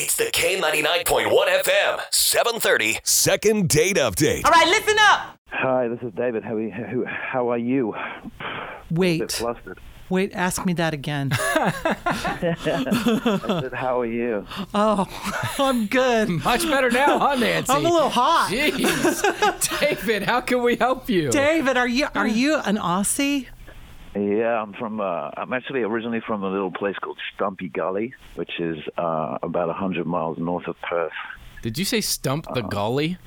It's the K99.1 FM, 7:30, second date update. All right, listen up. Hi, this is David. How are you? Wait. A bit flustered. Wait, ask me that again. I said, how are you? Oh, I'm good. Much better now, huh, Nancy? I'm a little hot. Jeez. David, how can we help you? David, are you an Aussie? Yeah, I'm actually originally from a little place called Stumpy Gully, which is about 100 miles north of Perth. Did you say Stump the Gully?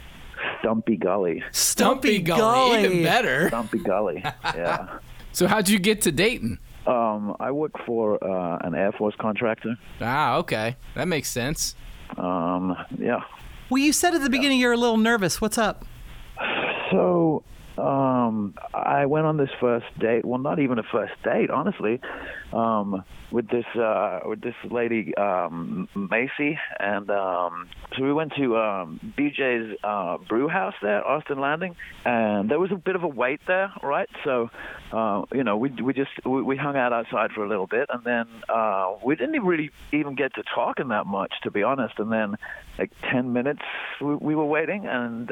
Stumpy Gully. Stumpy Gully. Even better. Stumpy Gully, yeah. So how'd you get to Dayton? I work for an Air Force contractor. Ah, okay. That makes sense. Yeah. Well, you said at the beginning you were a little nervous. What's up? So I went on this first date. Well, not even a first date, honestly, with this lady, Macy. And so we went to BJ's brew house there, Austin Landing. And there was a bit of a wait there, right? So, we hung out outside for a little bit. And then we didn't really even get to talking that much, to be honest. And then like 10 minutes we were waiting, and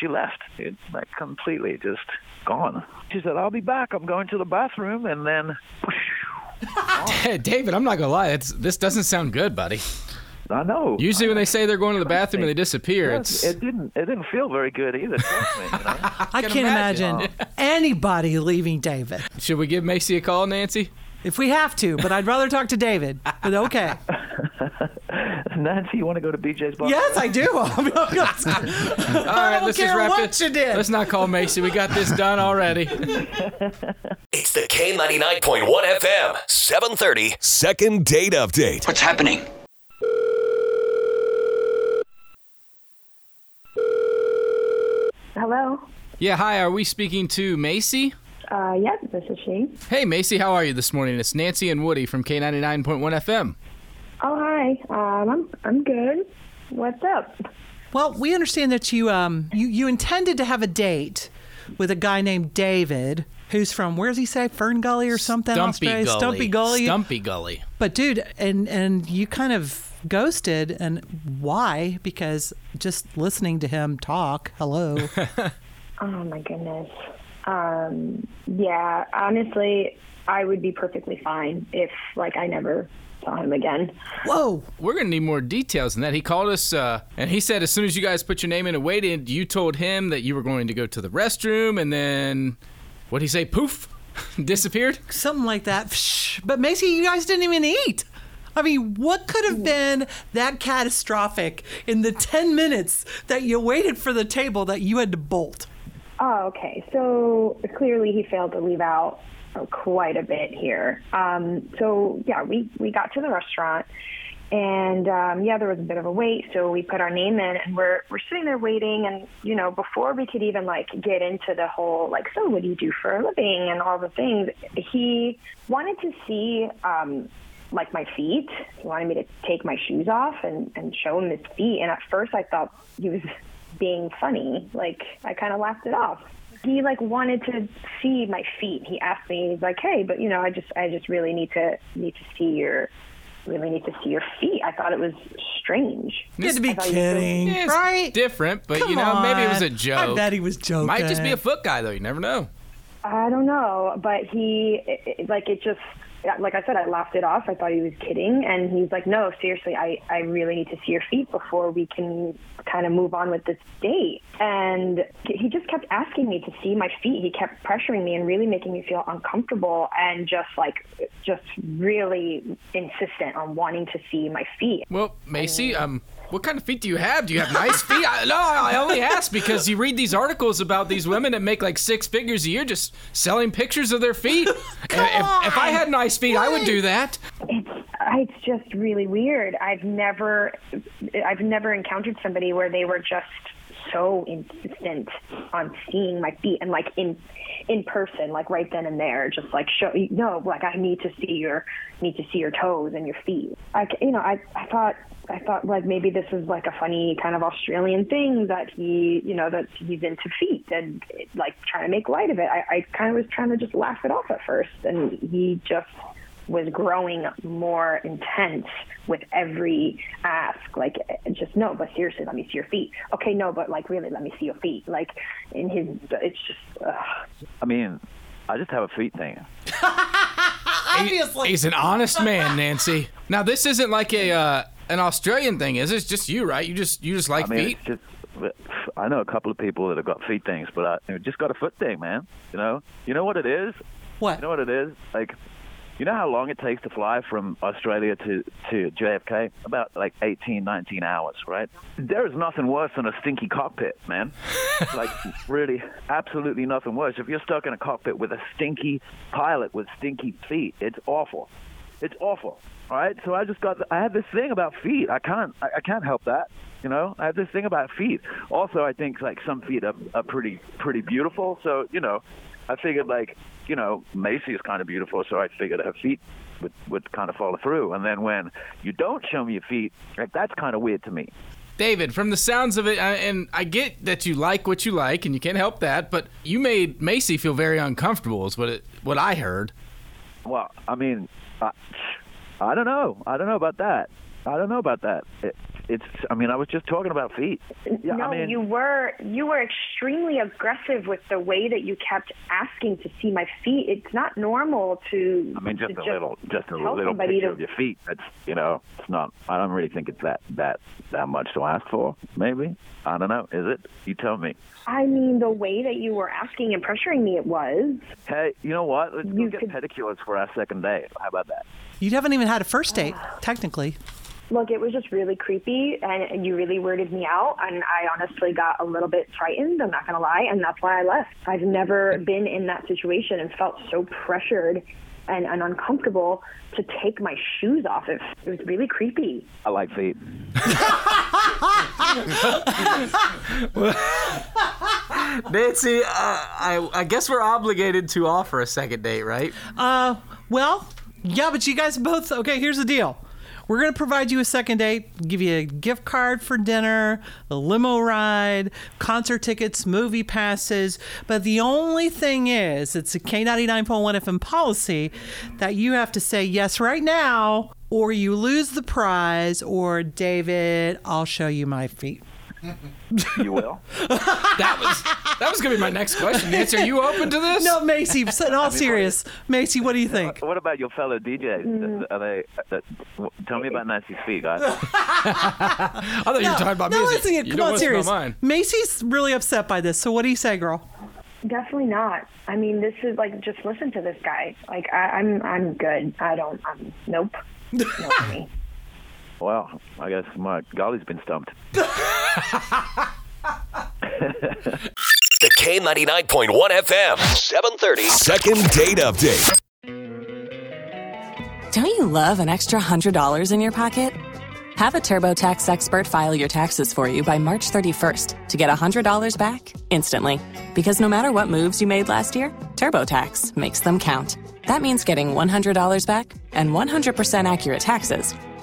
she left. It's like completely just gone. She said, I'll be back. I'm going to the bathroom. And then... Hey, David, I'm not going to lie. This doesn't sound good, buddy. I know. Usually when they say they're going to the bathroom and they disappear, yes, it didn't feel very good either. Trust me, you know? I can't imagine anybody leaving David. Should we give Macy a call, Nancy? If we have to, but I'd rather talk to David. But okay. Nancy, you want to go to BJ's bar? Yes, I do. All right, let's just wrap it. Let's not call Macy. We got this done already. It's the K99.1 FM, 7:30, second date update. What's happening? Hello? Yeah, hi. Are we speaking to Macy? Yes, this is she. Hey, Macy, how are you this morning? It's Nancy and Woody from K99.1 FM. Oh, hi. I'm good. What's up? Well, we understand that you intended to have a date with a guy named David, who's from, where does he say, Fern Gully or something? Stumpy Gully. But, dude, and you kind of ghosted, and why? Because just listening to him talk, hello. Oh, my goodness. Yeah, honestly, I would be perfectly fine if, like, I never... saw him again. Whoa! We're going to need more details than that. He called us, and he said as soon as you guys put your name in and waited, you told him that you were going to go to the restroom, and then, what'd he say, poof? Disappeared? Something like that. But Macy, you guys didn't even eat. I mean, what could have been that catastrophic in the 10 minutes that you waited for the table that you had to bolt? Oh, okay. So, clearly he failed to leave out quite a bit here. So yeah, we got to the restaurant, and there was a bit of a wait. So we put our name in, and we're sitting there waiting. And you know, before we could even like get into the whole like, so what do you do for a living and all the things, he wanted to see like my feet. He wanted me to take my shoes off and show him his feet. And at first, I thought he was being funny. Like I kind of laughed it off. He like wanted to see my feet. He asked me, he's like, "Hey, but you know, I just really need to see your feet." I thought it was strange. You had to be kidding, right? It's different, but you know, maybe it was a joke. I bet he was joking. Might just be a foot guy, though. You never know. I don't know, but like I said, I laughed it off. I thought he was kidding, and he's like, "No, seriously, I really need to see your feet before we can kind of move on with this date." And he just kept asking me to see my feet. He kept pressuring me and really making me feel uncomfortable, and just really insistent on wanting to see my feet. Well, Macy, what kind of feet do you have? Do you have nice feet? I only ask because you read these articles about these women that make like 6 figures a year just selling pictures of their feet. If I had nice feet, what? I would do that. It's just really weird. I've never encountered somebody where they were just so insistent on seeing my feet and like in person, like right then and there, just like show, you know, like I need to see your toes and your feet. I thought like maybe this is like a funny kind of Australian thing that he, you know, that he's into feet and like trying to make light of it. I kind of was trying to just laugh it off at first, and he just was growing more intense with every ask, like, just no, but seriously, let me see your feet. Okay, no, but like really, let me see your feet. Like in his, it's just. Ugh. I mean, I just have a feet thing. Obviously, he's an honest man, Nancy. Now this isn't like a an Australian thing, is it? It's just you, right? You just like feet. I know a couple of people that have got feet things, but I just got a foot thing, man. You know what it is? What? You know what it is? Like. You know how long it takes to fly from Australia to JFK? About like 18, 19 hours, right? There is nothing worse than a stinky cockpit, man. Like, really, absolutely nothing worse. If you're stuck in a cockpit with a stinky pilot with stinky feet, it's awful. It's awful, all right? So I have this thing about feet. I can't help that, you know? I have this thing about feet. Also, I think, like, some feet are pretty beautiful. So, you know, I figured, like, you know, Macy is kind of beautiful, so I figured her feet would kind of follow through. And then when you don't show me your feet, like, that's kind of weird to me. David, from the sounds of it, and I get that you like what you like, and you can't help that, but you made Macy feel very uncomfortable is what I heard. Well, I mean, I don't know. I don't know about that. I don't know about that. It's. I mean, I was just talking about feet. Yeah, no, I mean, you were extremely aggressive with the way that you kept asking to see my feet. It's not normal to. I mean, just a little picture of your feet. That's, you know, it's not. I don't really think it's that much to ask for. Maybe, I don't know. Is it? You tell me. I mean, the way that you were asking and pressuring me, it was. Hey, you know what? Let's go get pedicures for our second date. How about that? You haven't even had a first date, technically. Look, it was just really creepy, and you really weirded me out, and I honestly got a little bit frightened, I'm not going to lie, and that's why I left. I've never been in that situation and felt so pressured and uncomfortable to take my shoes off. It was really creepy. I like feet. Nancy, I guess we're obligated to offer a second date, right? Well, yeah, but you guys both, okay, here's the deal. We're going to provide you a second date, give you a gift card for dinner, a limo ride, concert tickets, movie passes. But the only thing is, it's a K99.1 FM policy that you have to say yes right now, or you lose the prize, or David, I'll show you my feet. You will? That was going to be my next question. Nancy, are you open to this? No, Macy, in all serious. Macy, what do you think? What about your fellow DJs? Tell me about Nancy's feet, guys. I thought you were talking about music. No, come on, serious. Macy's really upset by this, so what do you say, girl? Definitely not. I mean, this is like, just listen to this guy. Like, I'm good. Nope. No for me. Well, I guess my golly's been stumped. The K99.1 FM, 7:30. Second date update. Don't you love an extra $100 in your pocket? Have a TurboTax expert file your taxes for you by March 31st to get $100 back instantly. Because no matter what moves you made last year, TurboTax makes them count. That means getting $100 back and 100% accurate taxes,